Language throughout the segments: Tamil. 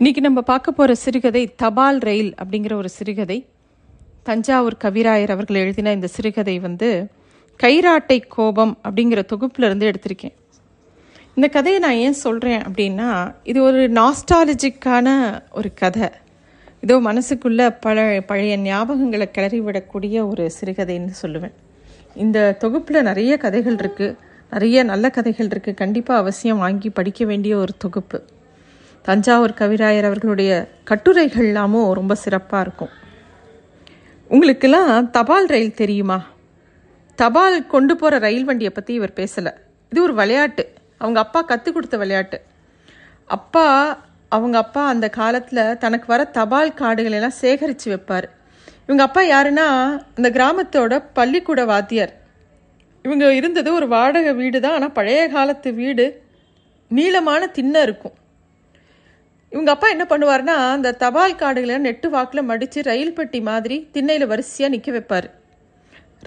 இன்றைக்கி நம்ம பார்க்க போகிற சிறுகதை தபால் ரயில் அப்படிங்கிற ஒரு சிறுகதை. தஞ்சாவூர் கவிராயர் அவர்கள் எழுதின இந்த சிறுகதை வந்து கைராட்டை கோபம் அப்படிங்கிற தொகுப்புலேருந்து எடுத்திருக்கேன். இந்த கதையை நான் ஏன் சொல்கிறேன் அப்படின்னா, இது ஒரு நாஸ்டாலஜிக்கான ஒரு கதை. இதோ மனசுக்குள்ளே பழைய ஞாபகங்களை கிளறிவிடக்கூடிய ஒரு சிறுகதைன்னு சொல்லுவேன். இந்த தொகுப்பில் நிறைய கதைகள் இருக்குது, நிறைய நல்ல கதைகள் இருக்குது. கண்டிப்பாக அவசியம் வாங்கி படிக்க வேண்டிய ஒரு தொகுப்பு. தஞ்சாவூர் கவிராயர் அவர்களுடைய கட்டுரைகள்லாமும் ரொம்ப சிறப்பாக இருக்கும். உங்களுக்கெல்லாம் தபால் ரயில் தெரியுமா? தபால் கொண்டு போகிற ரயில் வண்டியை பற்றி இவர் பேசலை. இது ஒரு விளையாட்டு, அவங்க அப்பா கற்றுக் கொடுத்த விளையாட்டு. அவங்க அப்பா அந்த காலத்தில் தனக்கு வர தபால் கார்டுகளெல்லாம் சேகரித்து வைப்பார். இவங்க அப்பா யாருன்னா அந்த கிராமத்தோட பள்ளிக்கூட வாத்தியார். இவங்க இருந்தது ஒரு வாடகை வீடு தான், ஆனால் பழைய காலத்து வீடு, நீளமான திண்ணை இருக்கும். இவங்க அப்பா என்ன பண்ணுவார்னா, அந்த தபால் கார்டுகளை நெட்டு வாக்கில் மடித்து ரயில் பெட்டி மாதிரி திண்ணையில் வரிசையாக நிற்க வைப்பார்.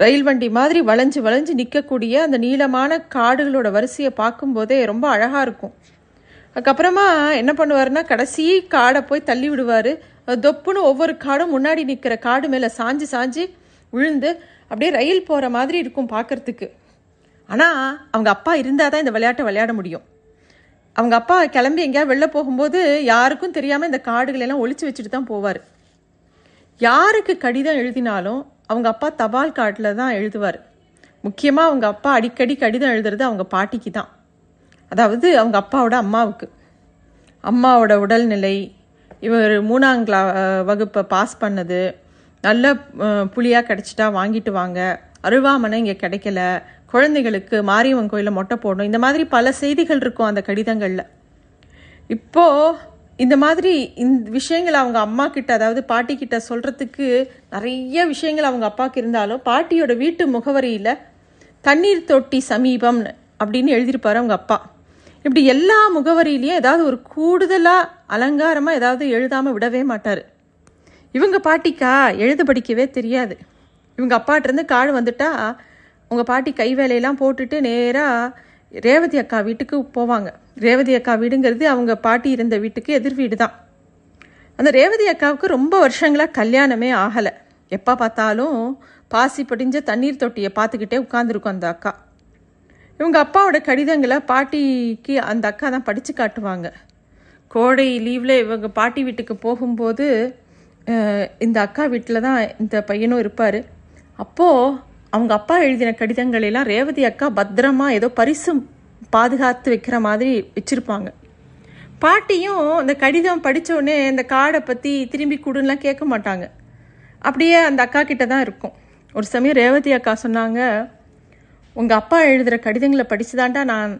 ரயில் வண்டி மாதிரி வளைஞ்சு வளைஞ்சு நிற்கக்கூடிய அந்த நீளமான கார்டுகளோட வரிசையை பார்க்கும்போதே ரொம்ப அழகாக இருக்கும். அதுக்கப்புறமா என்ன பண்ணுவார்னா, கடைசி கார்டை போய் தள்ளி விடுவார். தொப்புன்னு ஒவ்வொரு கார்டும் முன்னாடி நிற்கிற கார்டு மேலே சாஞ்சு சாஞ்சு விழுந்து அப்படியே ரயில் போகிற மாதிரி இருக்கும் பார்க்குறதுக்கு. ஆனால் அவங்க அப்பா இருந்தால் தான் இந்த விளையாட்டை விளையாட முடியும். அவங்க அப்பா கிளம்பி எங்கேயாவது வெளில போகும்போது யாருக்கும் தெரியாமல் இந்த கார்டுகளெல்லாம் ஒழிச்சு வச்சுட்டு தான் போவார். யாருக்கு கடிதம் எழுதினாலும் அவங்க அப்பா தபால் கார்டில் தான் எழுதுவார். முக்கியமாக அவங்க அப்பா அடிக்கடி கடிதம் எழுதுறது அவங்க பாட்டிக்கு தான், அதாவது அவங்க அப்பாவோட அம்மாவுக்கு. அம்மாவோட உடல்நிலை, இவர் 3ஆம் வகுப்பை பாஸ் பண்ணது, நல்ல புளியாக கிடச்சிட்டா வாங்கிட்டு வாங்க, அருவாமனை இங்கே கிடைக்கல, குழந்தைகளுக்கு மாரியம்மன் கோயிலில் மொட்டை போடணும், இந்த மாதிரி பல செய்திகள் இருக்கும் அந்த கடிதங்களில். இப்போது இந்த மாதிரி விஷயங்களை அவங்க அம்மா கிட்ட, அதாவது பாட்டிக்கிட்ட சொல்கிறதுக்கு நிறைய விஷயங்கள் அவங்க அப்பாவுக்கு இருந்தாலும், பாட்டியோட வீட்டு முகவரியில் தண்ணீர் தொட்டி சமீபம் அப்படின்னு எழுதியிருப்பார் அவங்க அப்பா. இப்படி எல்லா முகவரியிலையும் ஏதாவது ஒரு கூடுதலாக அலங்காரமாக ஏதாவது எழுதாமல் விடவே மாட்டார். இவங்க பாட்டிக்கா எழுத படிக்கவே தெரியாது. இவங்க அப்பாட்டிருந்து காடு வந்துட்டா உங்கள் பாட்டி கை வேலையெல்லாம் போட்டுட்டு நேராக ரேவதி அக்கா வீட்டுக்கு போவாங்க. ரேவதி அக்கா வீடுங்கிறது அவங்க பாட்டி இருந்த வீட்டுக்கு எதிர் வீடு தான். அந்த ரேவதி அக்காவுக்கு ரொம்ப வருஷங்களாக கல்யாணமே ஆகலை. எப்போ பார்த்தாலும் பாசி படிஞ்ச தண்ணீர் தொட்டியை பார்த்துக்கிட்டே உட்காந்துருக்கும் அந்த அக்கா. இவங்க அப்பாவோட கடிதங்களை பாட்டிக்கு அந்த அக்கா தான் படித்து காட்டுவாங்க. கோடை லீவில் இவங்க பாட்டி வீட்டுக்கு போகும்போது இந்த அக்கா வீட்டில் தான் இந்த பையனும் இருப்பார். அப்போது அவங்க அப்பா எழுதின கடிதங்களெல்லாம் ரேவதி அக்கா பத்திரமா ஏதோ பரிசு பாதுகாத்து வைக்கிற மாதிரி வச்சுருப்பாங்க. பாட்டியும் இந்த கடிதம் படித்தோடனே இந்த கார்டை பற்றி திரும்பி கொடுன்னுலாம் கேட்க மாட்டாங்க, அப்படியே அந்த அக்கா கிட்ட தான் இருக்கும். ஒரு சமயம் ரேவதி அக்கா சொன்னாங்க, உங்கள் அப்பா எழுதுகிற கடிதங்களை படித்து தாண்டா நான்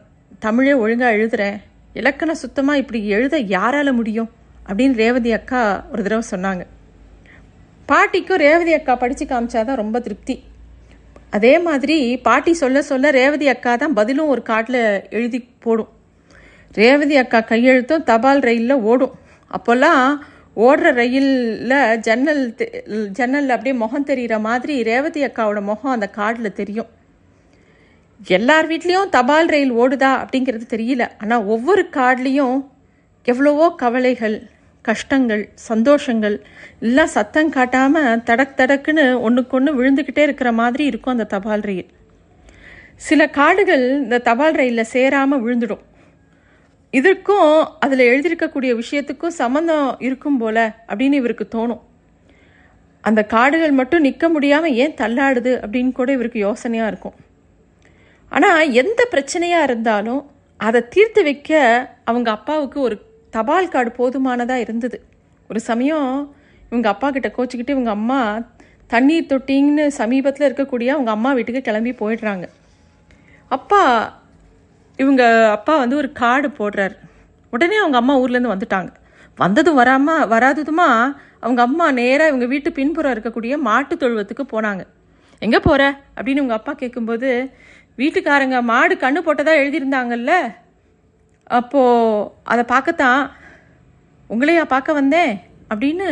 தமிழே ஒழுங்காக எழுதுகிறேன், இலக்கணம் சுத்தமாக இப்படி எழுத யாரால் முடியும் அப்படின்னு ரேவதி அக்கா ஒரு தடவை சொன்னாங்க. பாட்டிக்கும் ரேவதி அக்கா படித்து காமிச்சாதான் ரொம்ப திருப்தி. அதே மாதிரி பாட்டி சொல்ல சொல்ல ரேவதி அக்கா தான் பதிலும் ஒரு காட்டில் எழுதி போடும். ரேவதி அக்கா கையெழுத்தும் தபால் ரயிலில் ஓடும். அப்போல்லாம் ஓடுற ரயிலில் ஜன்னலில் அப்படியே முகம் தெரிகிற மாதிரி ரேவதி அக்காவோட முகம் அந்த காட்டில் தெரியும். எல்லார் வீட்லேயும் தபால் ரயில் ஓடுதா அப்படிங்கிறது தெரியல, ஆனால் ஒவ்வொரு காட்லேயும் எவ்வளவோ கவலைகள், கஷ்டங்கள், சந்தோஷங்கள் எல்லாம் சத்தம் காட்டாமல் தடக்குன்னு ஒன்றுக்கொன்று விழுந்துக்கிட்டே இருக்கிற மாதிரி இருக்கும் அந்த தபால் ரயில். சில கார்டுகள் இந்த தபால் ரயிலில் சேராமல் விழுந்துடும். இதற்கும் அதில் எழுதியிருக்கக்கூடிய விஷயத்துக்கும் சம்மந்தம் இருக்கும் போல் அப்படின்னு இவருக்கு தோணும். அந்த கார்டுகள் மட்டும் நிற்க முடியாமல் ஏன் தள்ளாடுது அப்படின்னு கூட இவருக்கு யோசனையாக இருக்கும். ஆனால் எந்த பிரச்சனையாக இருந்தாலும் அதை தீர்த்து வைக்க அவங்க அப்பாவுக்கு ஒரு தபால் கார்டு போதுமானதாக இருந்தது. ஒரு சமயம் இவங்க அப்பா கிட்ட கோச்சிக்கிட்டு இவங்க அம்மா தண்ணீர் தொட்டிங்கன்னு சமீபத்தில் இருக்கக்கூடிய அவங்க அம்மா வீட்டுக்கு கிளம்பி போயிடுறாங்க. இவங்க அப்பா வந்து ஒரு கார்டு போடுறார். உடனே அவங்க அம்மா ஊர்லேருந்து வந்துட்டாங்க. வந்ததும் வராததுமா அவங்க அம்மா நேராக இவங்க வீட்டு பின்புறம் இருக்கக்கூடிய மாட்டு தொழுவத்துக்கு போனாங்க. எங்கே போகிற அப்படின்னு இவங்க அப்பா கேட்கும்போது, வீட்டுக்காரங்க மாடு கண்ணு போட்டதாக எழுதியிருந்தாங்கல்ல, அப்போது அதை பார்க்கத்தான் உங்களையா பார்க்க வந்தேன் அப்படின்னு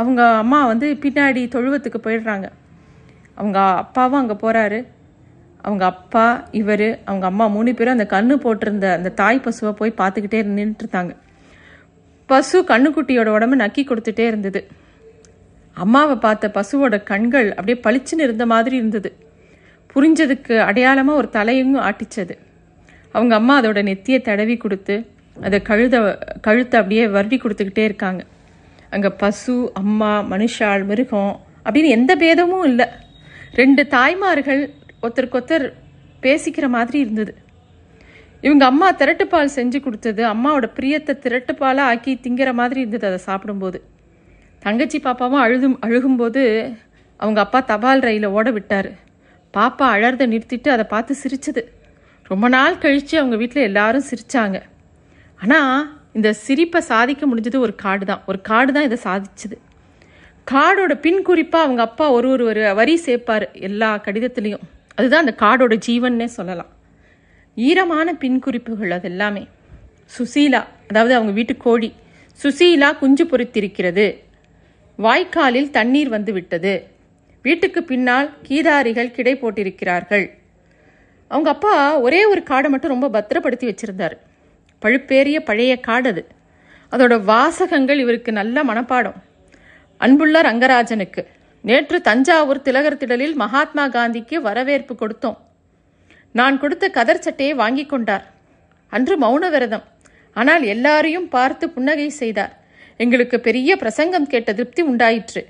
அவங்க அம்மா வந்து பின்னாடி தொழுவத்துக்கு போயிடுறாங்க. அவங்க அப்பாவும் அங்கே போகிறாரு. அவங்க அப்பா, இவர், அவங்க அம்மா 3 பேரும் அந்த கண்ணு போட்டிருந்த அந்த தாய் பசுவை போய் பார்த்துக்கிட்டே நின்றுட்டுருந்தாங்க. பசு கண்ணுக்குட்டியோட உடம்பு நக்கி கொடுத்துட்டே இருந்தது. அம்மாவை பார்த்த பசுவோட கண்கள் அப்படியே பளிச்சுன்னு இருந்த மாதிரி இருந்தது. புரிஞ்சதுக்கு அடையாளமாக ஒரு தலையங்கும் ஆட்டிச்சது. அவங்க அம்மா அதோட நெத்தியை தடவி கொடுத்து அதை கழுத்தை அப்படியே வருடி கொடுத்துக்கிட்டே இருக்காங்க. அங்கே பசு, அம்மா, மனுஷாள், மிருகம் அப்படின்னு எந்த பேதமும் இல்லை. ரெண்டு தாய்மார்கள் ஒருத்தருக்கொத்தர் பேசிக்கிற மாதிரி இருந்தது. இவங்க அம்மா திரட்டுப்பால் செஞ்சு கொடுத்தது அம்மாவோட பிரியத்தை திரட்டுப்பாலாக ஆக்கி திங்கிற மாதிரி இருந்தது. அதை சாப்பிடும்போது தங்கச்சி பாப்பாவும் அழுகும்போது அவங்க அப்பா தபால் ரயிலை ஓட விட்டார். பாப்பா அழறதை நிறுத்திட்டு அதை பார்த்து சிரிச்சது. ரொம்ப நாள் கழித்து அவங்க வீட்டில் எல்லாரும் சிரித்தாங்க. ஆனால் இந்த சிரிப்பை சாதிக்க முடிஞ்சது ஒரு காடு தான் இதை சாதிச்சது. காடோட பின் குறிப்பாக அவங்க அப்பா ஒரு வரி சேர்ப்பார் எல்லா கடிதத்துலேயும். அதுதான் அந்த காடோட ஜீவன்னே சொல்லலாம். ஈரமான பின் குறிப்புகள் அது எல்லாமே. சுசீலா, அதாவது அவங்க வீட்டு கோழி சுசீலா குஞ்சு பொறித்திருக்கிறது. வாய்க்காலில் தண்ணீர் வந்து விட்டது. வீட்டுக்கு பின்னால் கீதாரிகள் கிடை போட்டிருக்கிறார்கள். அவங்க அப்பா ஒரே ஒரு காடை மட்டும் ரொம்ப பத்திரப்படுத்தி வச்சுருந்தார். பழுப்பேறிய பழைய காடு அது. அதோட வாசகங்கள் இவருக்கு நல்ல மனப்பாடம். அன்புள்ள ரங்கராஜனுக்கு நேற்று தஞ்சாவூர் திலகர் திடலில் மகாத்மா காந்திக்கு வரவேற்பு கொடுத்தோம். நான் கொடுத்த கதர் சட்டையை வாங்கி கொண்டார். அன்று மௌன விரதம், ஆனால் எல்லாரையும் பார்த்து புன்னகை செய்தார். எங்களுக்கு பெரிய பிரசங்கம் கேட்ட திருப்தி உண்டாயிற்று.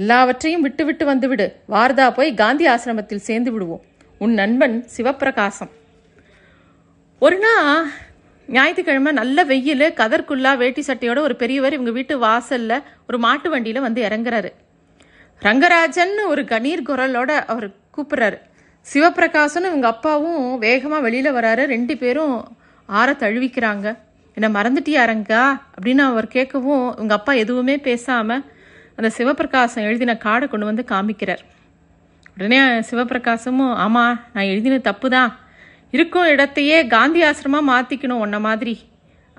எல்லாவற்றையும் விட்டுவிட்டு வந்துவிடு, வார்தா போய் காந்தி ஆசிரமத்தில் சேர்ந்து விடுவோம். உன் நண்பன் சிவபிரகாசம். ஒரு நாள் ஞாயிற்றுக்கிழமை நல்ல வெயில், கதர்குல்லா வேட்டி சட்டையோட ஒரு பெரியவர் இவங்க வீட்டு வாசல்ல ஒரு மாட்டு வண்டியில வந்து இறங்குறாரு. ரங்கராஜன் ஒரு கணீர் குரலோட அவர் கூப்பிடுறாரு. சிவபிரகாசன் இவங்க அப்பாவும் வேகமா வெளியில வராரு. ரெண்டு பேரும் ஆற தழுவிக்கிறாங்க. என்ன மறந்துட்டியா ரங்கா அப்படின்னு அவர் கேட்கவும் இவங்க அப்பா எதுவுமே பேசாம அந்த சிவபிரகாசம் எழுதின காடை கொண்டு வந்து காமிக்கிறார். உடனே சிவபிரகாசமும், ஆமா நான் எழுதின தப்பு தான், இருக்கும் இடத்தையே காந்தி ஆசிரமாக மாற்றிக்கணும் உன்ன மாதிரி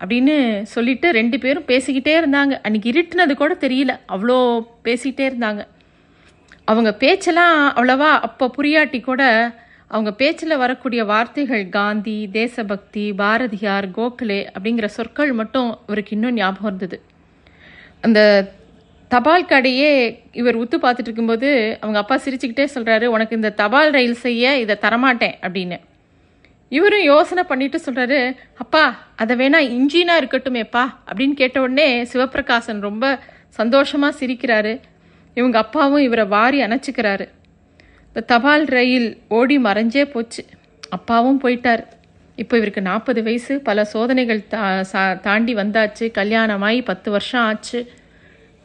அப்படின்னு சொல்லிட்டு ரெண்டு பேரும் பேசிக்கிட்டே இருந்தாங்க. அன்றைக்கி இருட்டுனது கூட தெரியல, அவ்வளோ பேசிக்கிட்டே இருந்தாங்க. அவங்க பேச்செல்லாம் அவ்வளவா அப்போ புரியாட்டி கூட அவங்க பேச்சில் வரக்கூடிய வார்த்தைகள் காந்தி, தேசபக்தி, பாரதியார், கோகலே அப்படிங்கிற சொற்கள் மட்டும் இவருக்கு இன்னும் ஞாபகம் இருந்தது. அந்த தபால் கடையே இவர் உத்து பார்த்துட்டு இருக்கும்போது அவங்க அப்பா சிரிச்சுக்கிட்டே சொல்கிறாரு, உனக்கு இந்த தபால் ரயில் செய்ய இதை தரமாட்டேன் அப்படின்னு. இவரும் யோசனை பண்ணிட்டு சொல்கிறாரு, அப்பா அதை வேணா இன்ஜினாக இருக்கட்டுமேப்பா அப்படின்னு கேட்ட உடனே சிவபிரகாசன் ரொம்ப சந்தோஷமாக சிரிக்கிறாரு. இவங்க அப்பாவும் இவரை வாரி அணைச்சிக்கிறாரு. இந்த தபால் ரயில் ஓடி மறைஞ்சே போச்சு. அப்பாவும் போயிட்டார். இப்போ இவருக்கு 40 வயசு, பல சோதனைகள் தாண்டி வந்தாச்சு. கல்யாணமாகி 10 வருஷம் ஆச்சு.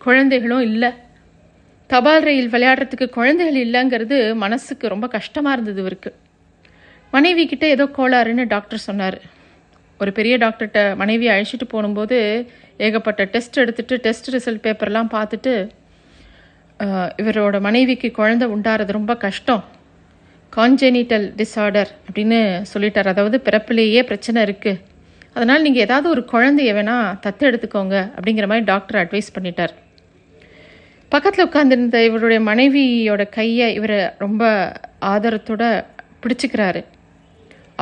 குழந்தைகளும் இல்லை. தபால் ரயில் விளையாடுறதுக்கு குழந்தைகள் இல்லைங்கிறது மனசுக்கு ரொம்ப கஷ்டமாக இருந்தது இவருக்கு. மனைவி கிட்ட ஏதோ கோளாறுன்னு டாக்டர் சொன்னார். ஒரு பெரிய டாக்டர்கிட்ட மனைவியை அழைச்சிட்டு போகும்போது ஏகப்பட்ட டெஸ்ட் எடுத்துட்டு டெஸ்ட் ரிசல்ட் பேப்பர்லாம் பார்த்துட்டு இவரோட மனைவிக்கு குழந்தை உண்டாகிறது ரொம்ப கஷ்டம், கான்ஜெனிட்டல் டிஸார்டர் அப்படின்னு சொல்லிட்டார். அதாவது பிறப்பிலேயே பிரச்சனை இருக்குது, அதனால் நீங்கள் ஏதாவது ஒரு குழந்தைய வேணால் தத்தெடுத்துக்கோங்க அப்படிங்கிற மாதிரி டாக்டர் அட்வைஸ் பண்ணிட்டார். பக்கத்தில் உட்காந்துருந்த இவருடைய மனைவியோட கையை இவர் ரொம்ப ஆதரத்தோட பிடிச்சிக்கிறாரு.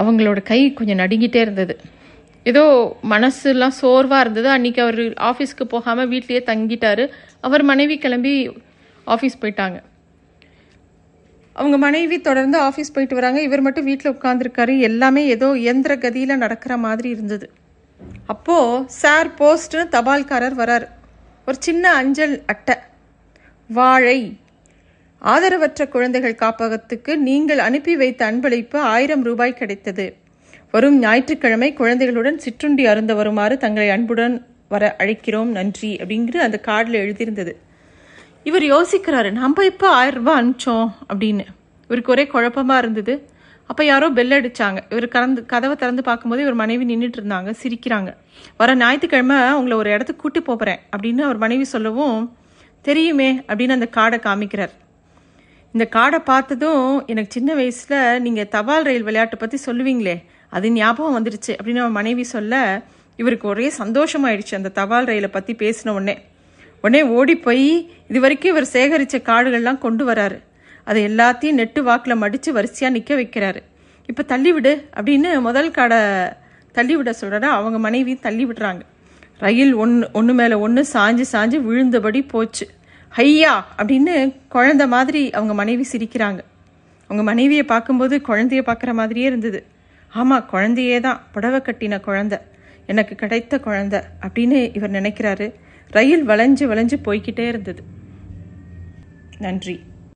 அவங்களோட கை கொஞ்சம் நடுங்கிட்டே இருந்தது. ஏதோ மனசுலாம் சோர்வாக இருந்தது. அன்றைக்கி அவர் ஆஃபீஸ்க்கு போகாமல் வீட்லேயே தங்கிட்டார். அவர் மனைவி கிளம்பி ஆஃபீஸ் போயிட்டாங்க. அவங்க மனைவி தொடர்ந்து ஆஃபீஸ் போயிட்டு வராங்க. இவர் மட்டும் வீட்டில் உட்காந்துருக்காரு. எல்லாமே ஏதோ இயந்திர கதியில் நடக்கிற மாதிரி இருந்தது. அப்போது சார் போஸ்ட்னு தபால்காரர் வரார். ஒரு சின்ன அஞ்சல் அட்டை. வாழை ஆதரவற்ற குழந்தைகள் காப்பகத்துக்கு நீங்கள் அனுப்பி வைத்த அன்பளிப்பு 1000 ரூபாய் கிடைத்தது. வரும் ஞாயிற்றுக்கிழமை குழந்தைகளுடன் சிற்றுண்டி அருந்த வருமாறு தங்களை அன்புடன் வர அழைக்கிறோம், நன்றி அப்படிங்கிற அந்த கார்டில் எழுதியிருந்தது. இவர் யோசிக்கிறாரு, நம்ம இப்போ 1000 ரூபாய் அனுப்பிச்சோம் அப்படின்னு. இவருக்கு ஒரே குழப்பமாக இருந்தது. அப்போ யாரோ பெல் அடித்தாங்க. இவர் கதவை திறந்து பார்க்கும்போது இவர் மனைவி நின்றுட்டு இருந்தாங்க, சிரிக்கிறாங்க. வர ஞாயிற்றுக்கிழமை உங்களை ஒரு இடத்துக்கு கூட்டி போகிறேன் அப்படின்னு அவர் மனைவி சொல்லவும், தெரியுமே அப்படின்னு அந்த கார்டை காமிக்கிறார். இந்த காடை பார்த்ததும் எனக்கு சின்ன வயசில் நீங்கள் தபால் ரயில் விளையாட்டை பற்றி சொல்லுவீங்களே அது ஞாபகம் வந்துடுச்சு அப்படின்னு அவன் மனைவி சொல்ல இவருக்கு ஒரே சந்தோஷமாயிடுச்சு. அந்த தபால் ரயிலை பற்றி பேசின உடனே ஓடி போய் இது வரைக்கும் இவர் சேகரித்த காடுகள்லாம் கொண்டு வராரு. அதை எல்லாத்தையும் நெட்டு வாக்கில் மடித்து வரிசையாக நிற்க வைக்கிறாரு. இப்போ தள்ளிவிடு அப்படின்னு முதல் காடை தள்ளிவிட சொல்கிறாரு. அவங்க மனைவி தள்ளி விடுறாங்க. ரயில் ஒன்று மேலே ஒன்று சாஞ்சு சாஞ்சு விழுந்தபடி போச்சு. ஹையா அப்படின்னு குழந்த மாதிரி அவங்க மனைவி சிரிக்கிறாங்க. அவங்க மனைவியை பார்க்கும்போது குழந்தைய பார்க்குற மாதிரியே இருந்தது. ஆமாம், குழந்தையே தான், புடவை கட்டின குழந்த, எனக்கு கிடைத்த குழந்த அப்படின்னு இவர் நினைக்கிறாரு. ரயில் வளைஞ்சு வளைஞ்சு போய்கிட்டே இருந்தது. நன்றி.